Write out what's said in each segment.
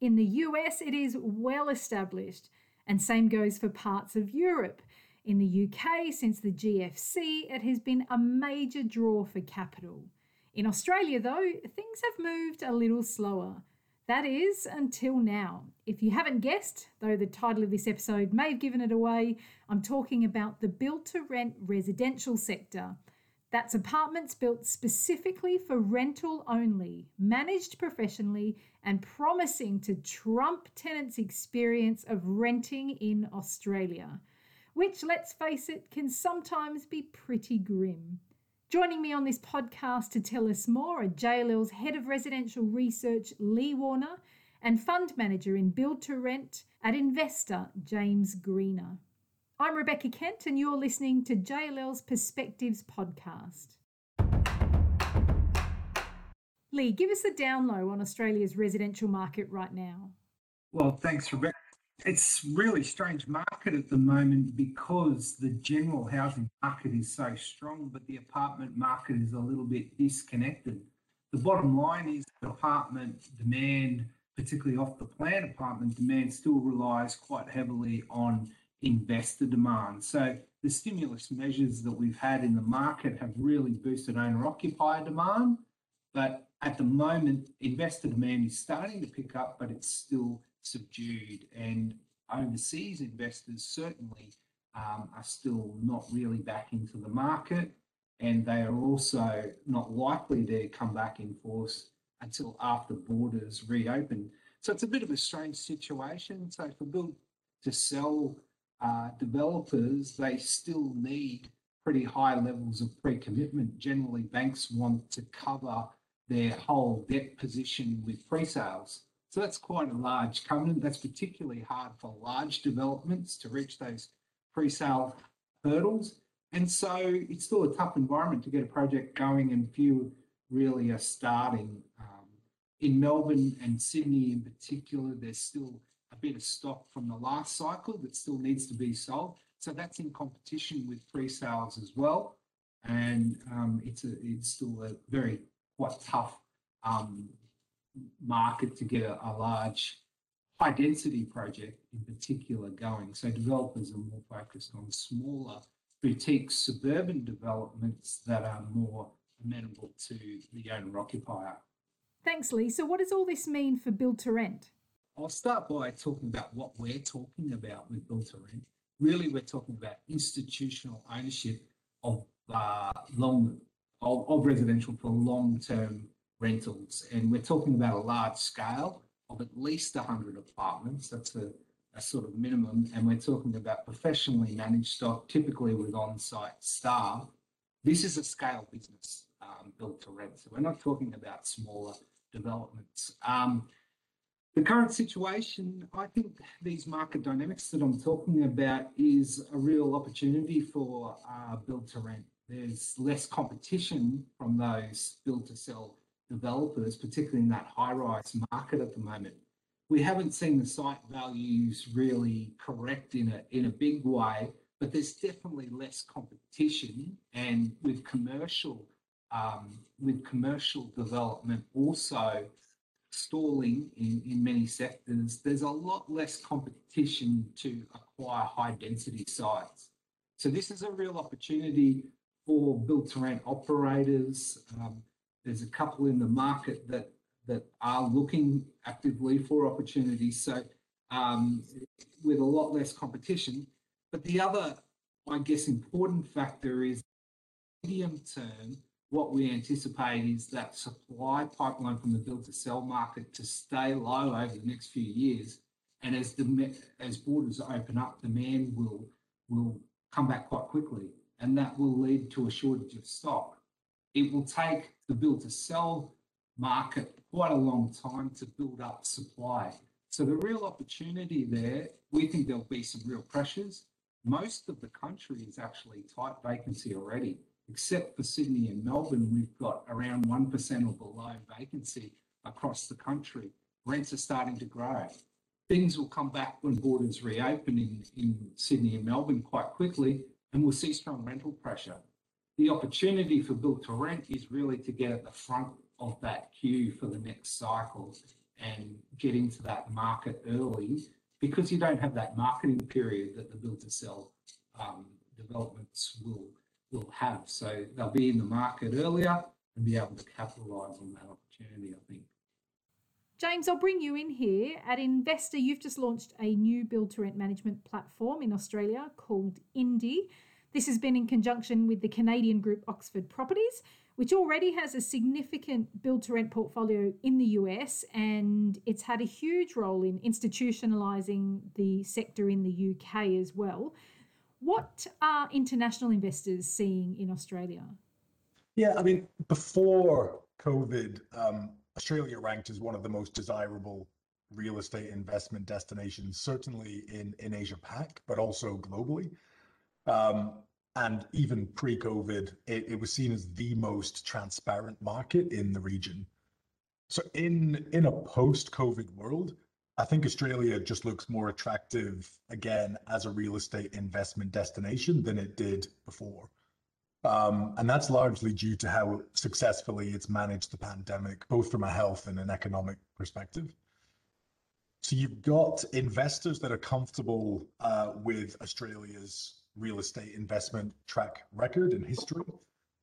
In the US, it is well established, and same goes for parts of Europe. In the UK, since the GFC, it has been a major draw for capital. In Australia, though, things have moved a little slower. That is, until now. If you haven't guessed, though the title of this episode may have given it away, I'm talking about the build-to-rent residential sector. That's apartments built specifically for rental only, managed professionally, and promising to trump tenants' experience of renting in Australia, which, let's face it, can sometimes be pretty grim. Joining me on this podcast to tell us more are JLL's Head of Residential Research, Leigh Warner, and Fund Manager in Build to Rent at Investa, James Greener. I'm Rebecca Kent, and you're listening to JLL's Perspectives podcast. Leigh, give us the down low on Australia's residential market right now. Well, thanks, Rebecca. It's really strange market at the moment because the general housing market is so strong, but the apartment market is a little bit disconnected. The bottom line is that apartment demand, particularly off the plan apartment demand, still relies quite heavily on investor demand. So the stimulus measures that we've had in the market have really boosted owner-occupier demand, but at the moment, investor demand is starting to pick up, but it's still subdued, and overseas investors certainly are still not really back into the market, and they are also not likely to come back in force until after borders reopen. So it's a bit of a strange situation. So for build to sell developers, they still need pretty high levels of pre-commitment. Generally, banks want to cover their whole debt position with pre-sales. So that's quite a large covenant. That's particularly hard for large developments to reach those pre-sale hurdles. And so it's still a tough environment to get a project going, and few really are starting. In Melbourne and Sydney in particular, there's still a bit of stock from the last cycle that still needs to be sold. So that's in competition with pre-sales as well. And it's still a very quite tough market to get a large high density project in particular going. So developers are more focused on smaller boutique suburban developments that are more amenable to the owner occupier. Thanks, Leigh. So what does all this mean for build to rent? I'll start by talking about what we're talking about with build to rent. Really, we're talking about institutional ownership of residential for long-term rentals, and we're talking about a large scale of at least 100 apartments. That's a sort of minimum, and we're talking about professionally managed stock, typically with on-site staff. This is a scale business, built to rent, so we're not talking about smaller developments. The current situation, I think these market dynamics that I'm talking about is a real opportunity for build to rent. There's less competition from those build to sell developers, particularly in that high-rise market at the moment. We haven't seen the site values really correct in a big way, but there's definitely less competition, and with commercial development also stalling in many sectors, there's a lot less competition to acquire high-density sites. So this is a real opportunity for build-to-rent operators. There's a couple in the market that are looking actively for opportunities, so with a lot less competition. But the other, I guess, important factor is medium term, what we anticipate is that supply pipeline from the build-to-sell market to stay low over the next few years. And as borders open up, demand will come back quite quickly, and that will lead to a shortage of stock. It will take the build-to-sell market quite a long time to build up supply. So the real opportunity there, we think there'll be some real pressures. Most of the country is actually tight vacancy already, except for Sydney and Melbourne. We've got around 1% or below vacancy across the country. Rents are starting to grow. Things will come back when borders reopen in Sydney and Melbourne quite quickly, and we'll see strong rental pressure. The opportunity for build to rent is really to get at the front of that queue for the next cycle and get into that market early, because you don't have that marketing period that the build to sell developments will have. So they'll be in the market earlier and be able to capitalise on that opportunity, I think. James, I'll bring you in here. At Investa, you've just launched a new build-to-rent management platform in Australia called Indi. This has been in conjunction with the Canadian group Oxford Properties, which already has a significant build-to-rent portfolio in the US, and it's had a huge role in institutionalising the sector in the UK as well. What are international investors seeing in Australia? Yeah, I mean, before COVID, Australia ranked as one of the most desirable real estate investment destinations, certainly in Asia Pac, but also globally. And even pre-COVID, it was seen as the most transparent market in the region. So in a post-COVID world, I think Australia just looks more attractive again as a real estate investment destination than it did before. And that's largely due to how successfully it's managed the pandemic, both from a health and an economic perspective. So you've got investors that are comfortable with Australia's real estate investment track record and history.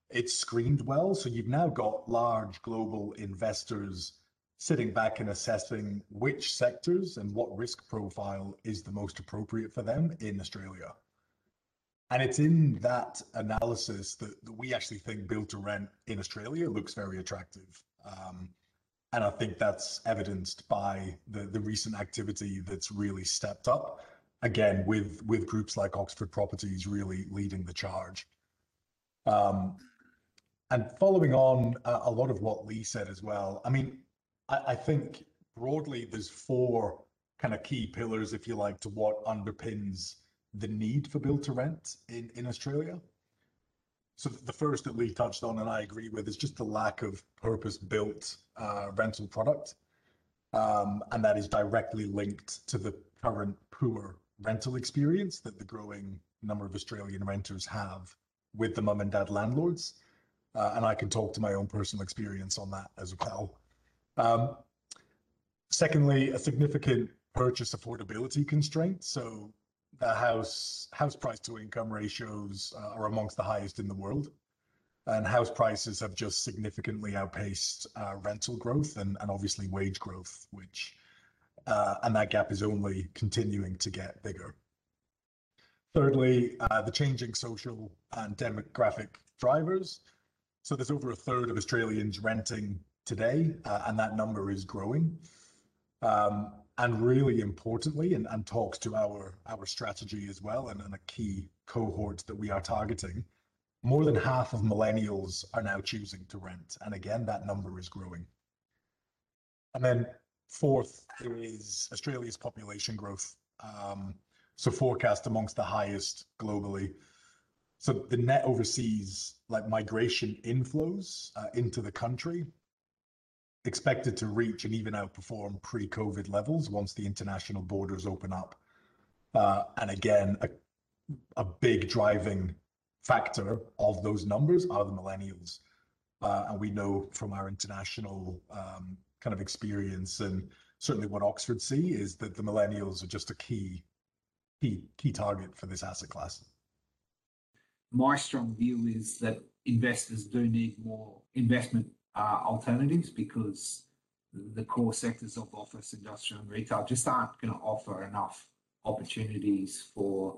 It's screened well. So you've now got large global investors sitting back and assessing which sectors and what risk profile is the most appropriate for them in Australia. And it's in that analysis that we actually think build to rent in Australia looks very attractive. And I think that's evidenced by the recent activity that's really stepped up, again, with groups like Oxford Properties really leading the charge. And following on a lot of what Leigh said as well, I mean, I think broadly there's four kind of key pillars, if you like, to what underpins the need for build to rent in Australia. So the first that Leigh touched on and I agree with is just the lack of purpose-built rental product. And that is directly linked to the current poor rental experience that the growing number of Australian renters have with the mum and dad landlords. And I can talk to my own personal experience on that as well. Secondly, a significant purchase affordability constraint. So the house price to income ratios are amongst the highest in the world, and house prices have just significantly outpaced rental growth and obviously wage growth, which and that gap is only continuing to get bigger. Thirdly, the changing social and demographic drivers. So there's over a third of Australians renting today, and that number is growing. And really importantly, and talks to our strategy as well, and a key cohort that we are targeting, more than half of millennials are now choosing to rent. And again, that number is growing. And then fourth is Australia's population growth. So forecast amongst the highest globally. So the net overseas migration inflows into the country expected to reach and even outperform pre-COVID levels once the international borders open up. And again, a big driving factor of those numbers are the millennials. And we know from our international kind of experience, and certainly what Oxford see, is that the millennials are just a key target for this asset class. My strong view is that investors do need more investment alternatives, because the core sectors of office, industrial and retail just aren't going to offer enough opportunities for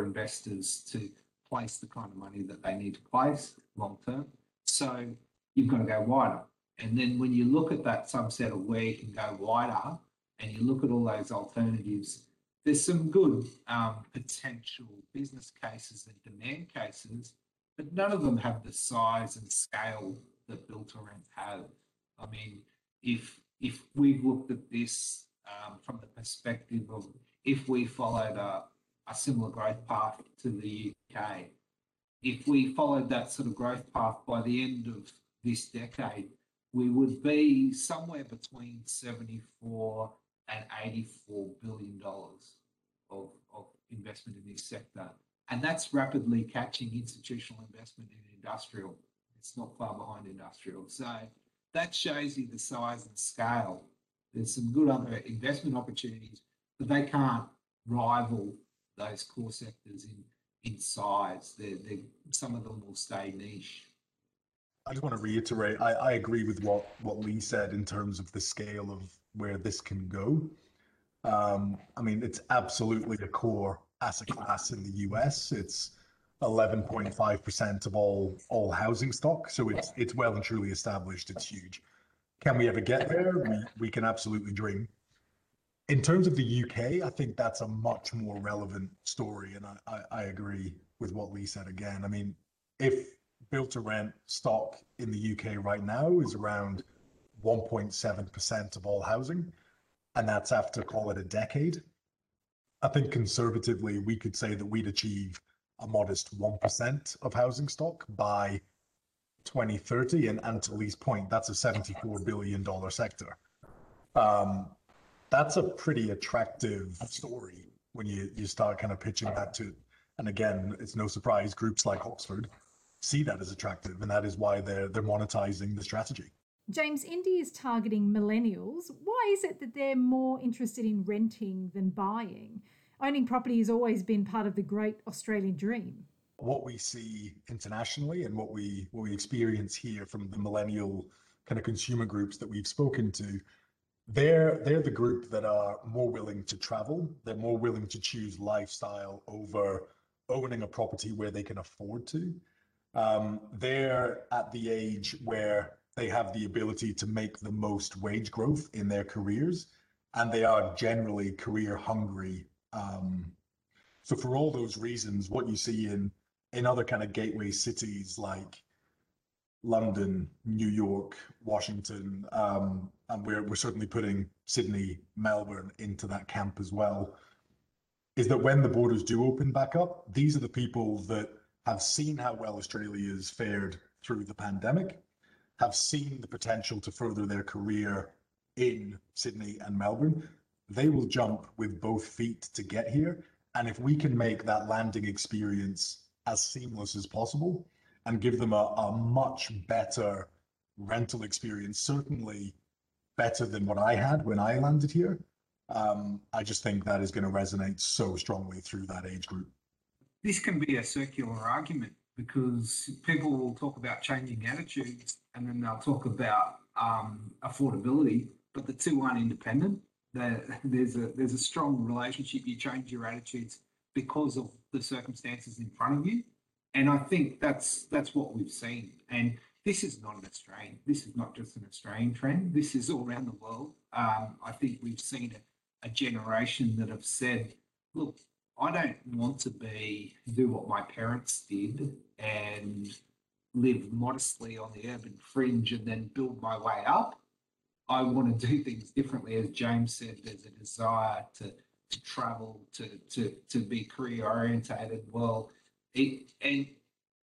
investors to place the kind of money that they need to place long term. So you've got to go wider. And then when you look at that subset of where you can go wider and you look at all those alternatives, there's some good potential business cases and demand cases, but none of them have the size and scale that build to rent have. I mean, if we looked at this from the perspective of if we followed a similar growth path to the UK, if we followed that sort of growth path by the end of this decade, we would be somewhere between $74 and $84 billion of investment in this sector. And that's rapidly catching institutional investment in industrial. It's not far behind industrial. So that shows you the size and scale. There's some good other investment opportunities, but they can't rival those core sectors in size. They're, some of them will stay niche. I just want to reiterate, I agree with what Leigh said in terms of the scale of where this can go. I mean, it's absolutely a core asset class in the US. It's 11.5% of all housing stock. So it's well and truly established. It's huge. Can we ever get there? We can absolutely dream. In terms of the UK, I think that's a much more relevant story. And I agree with what Leigh said again. I mean, if built to rent stock in the UK right now is around 1.7% of all housing, and that's after, call it, a decade, I think conservatively we could say that we'd achieve a modest 1% of housing stock by 2030, and to Leigh's point, that's a $74 billion sector. That's a pretty attractive story when you start kind of pitching that to, and again, it's no surprise groups like Oxford see that as attractive, and that is why they're monetizing the strategy. James, Indi is targeting millennials. Why is it that they're more interested in renting than buying? Owning property has always been part of the great Australian dream. What we see internationally and what we experience here from the millennial kind of consumer groups that we've spoken to, they're the group that are more willing to travel. They're more willing to choose lifestyle over owning a property where they can afford to. They're at the age where they have the ability to make the most wage growth in their careers, and they are generally career hungry. So for all those reasons, what you see in other kind of gateway cities like London, New York, Washington, and we're certainly putting Sydney, Melbourne into that camp as well, is that when the borders do open back up, these are the people that have seen how well Australia's fared through the pandemic, have seen the potential to further their career in Sydney and Melbourne. They will jump with both feet to get here. And if we can make that landing experience as seamless as possible and give them a much better rental experience, certainly better than what I had when I landed here, I just think that is going to resonate so strongly through that age group. This can be a circular argument, because people will talk about changing attitudes and then they'll talk about affordability, but the two aren't independent. There's a strong relationship. You change your attitudes because of the circumstances in front of you. And I think that's what we've seen. And this is not an Australian, this is not just an Australian trend. This is all around the world. I think we've seen a generation that have said, look, I don't want to do what my parents did and live modestly on the urban fringe and then build my way up. I want to do things differently. As James said, there's a desire to travel, to be career orientated. Well, and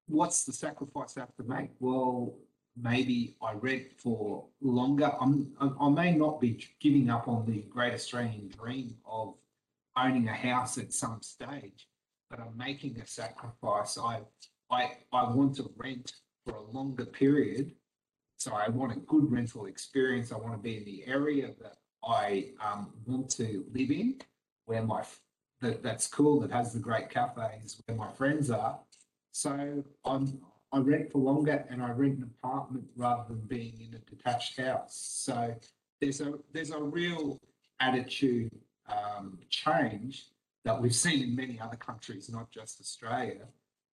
what's the sacrifice I have to make? Well, maybe I rent for longer. I may not be giving up on the great Australian dream of owning a house at some stage, but I'm making a sacrifice. I want to rent for a longer period, so I want a good rental experience. I want to be in the area that I want to live in, where that's cool, that has the great cafes, where my friends are. So I rent for longer, and I rent an apartment rather than being in a detached house. So there's a real attitude change that we've seen in many other countries, not just Australia,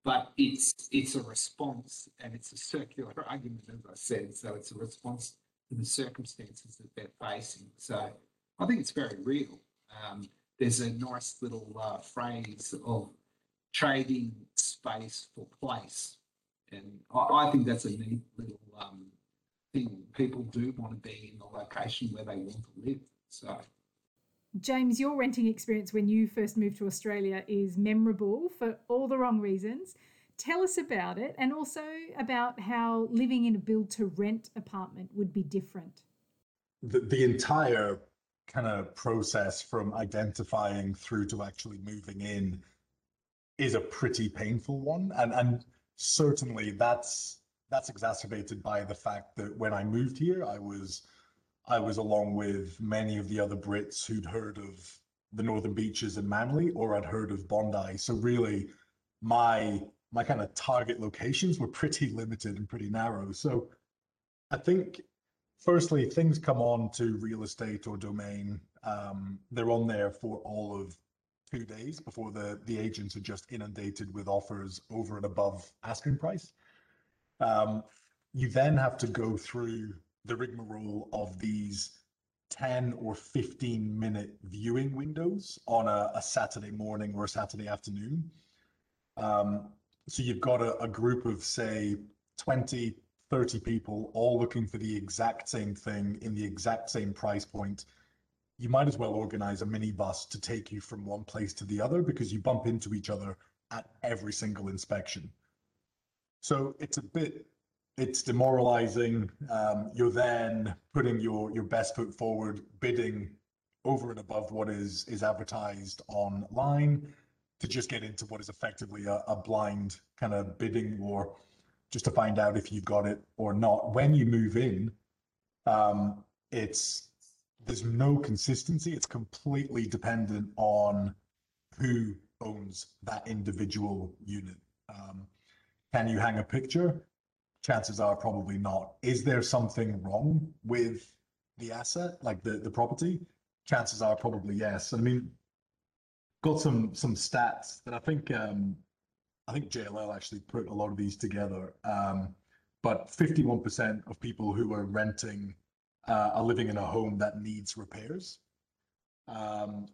but it's a response, and it's a circular argument, as I said. So it's a response to the circumstances that they're facing. So I think it's very real. There's a nice little phrase of trading space for place, and I think that's a neat little thing. People do want to be in the location where they want to live. So James, your renting experience when you first moved to Australia is memorable for all the wrong reasons. Tell us about it, and also about how living in a build-to-rent apartment would be different. The entire kind of process from identifying through to actually moving in is a pretty painful one. And certainly that's That's exacerbated by the fact that when I moved here, I was along with many of the other Brits who'd heard of the Northern Beaches and Manly, or I'd heard of Bondi. So really my kind of target locations were pretty limited and pretty narrow. So I think firstly, things come on to real estate or domain. They're on there for all of 2 days before the agents are just inundated with offers over and above asking price. You then have to go through the rigmarole of these 10 or 15 minute viewing windows on a Saturday morning or a Saturday afternoon. So you've got a group of, say, 20, 30 people all looking for the exact same thing in the exact same price point. You might as well organize a minibus to take you from one place to the other, because you bump into each other at every single inspection. So it's demoralizing. You're then putting your best foot forward, bidding over and above what is advertised online to just get into what is effectively a blind kind of bidding war, just to find out if you've got it or not. When you move in, there's no consistency. It's completely dependent on who owns that individual unit. Can you hang a picture? Chances are probably not. Is there something wrong with the asset, like the property? Chances are probably yes. I mean, got some stats that I think JLL actually put a lot of these together. But 51% of people who are renting are living in a home that needs repairs. 7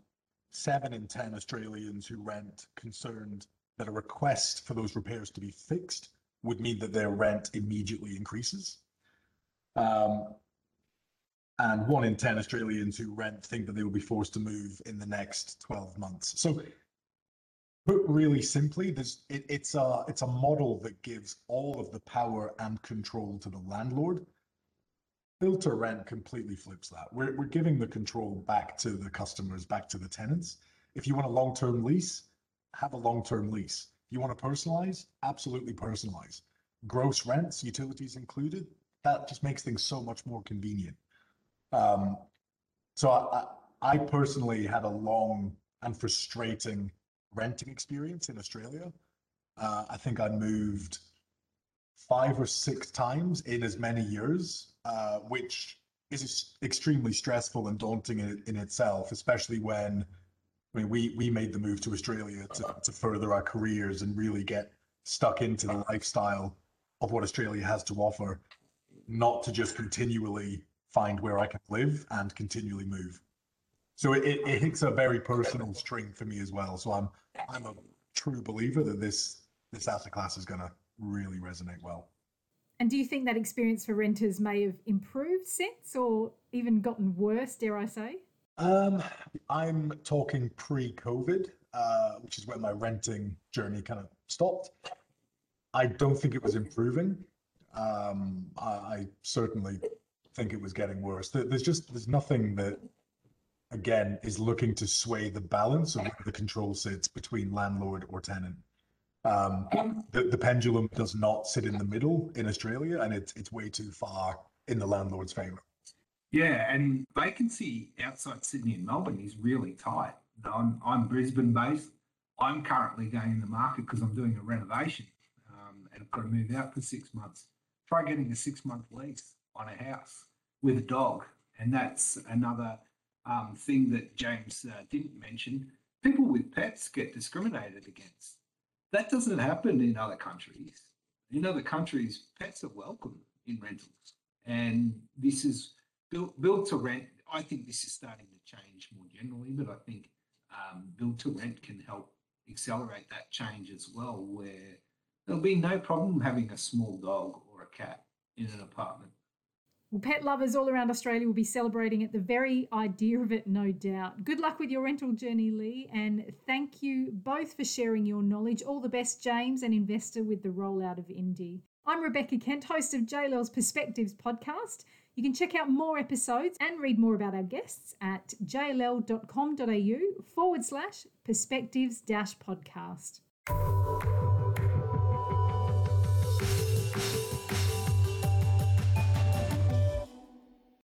in 10 Australians who rent concerned that a request for those repairs to be fixed would mean that their rent immediately increases. And 1 in 10 Australians who rent think that they will be forced to move in the next 12 months. So put really simply, it's a model that gives all of the power and control to the landlord. Build to rent completely flips that. We're giving the control back to the customers, back to the tenants. If you want a long-term lease, have a long-term lease. You want to personalize? Absolutely personalize. Gross rents, utilities included, that just makes things so much more convenient. So I personally had a long and frustrating renting experience in Australia. I think I moved 5 or 6 times in as many years, which is extremely stressful and daunting in itself, especially when we made the move to Australia to further our careers and really get stuck into the lifestyle of what Australia has to offer, not to just continually find where I can live and continually move. So it hits a very personal string for me as well. So I'm a true believer that this asset class is going to really resonate well. And do you think that experience for renters may have improved since, or even gotten worse, dare I say? I'm talking pre-COVID, which is when my renting journey kind of stopped. I don't think it was improving. I certainly think it was getting worse. There's nothing that, again, is looking to sway the balance of where the control sits between landlord or tenant. The pendulum does not sit in the middle in Australia, and it's way too far in the landlord's favour. Yeah, and vacancy outside Sydney and Melbourne is really tight. I'm Brisbane based. I'm currently going in the market because I'm doing a renovation and I've got to move out for 6 months. Try getting a 6-month lease on a house with a dog. And that's another thing that James didn't mention. People with pets get discriminated against. That doesn't happen in other countries. In other countries, pets are welcome in rentals. And this is build to rent. I think this is starting to change more generally, but I think build to rent can help accelerate that change as well, where there'll be no problem having a small dog or a cat in an apartment. Well, pet lovers all around Australia will be celebrating at the very idea of it, no doubt. Good luck with your rental journey, Leigh, and thank you both for sharing your knowledge. All the best, James and Investa, with the rollout of Indi. I'm Rebecca Kent, host of JLL's Perspectives podcast. You can check out more episodes and read more about our guests at jll.com.au/perspectives-podcast.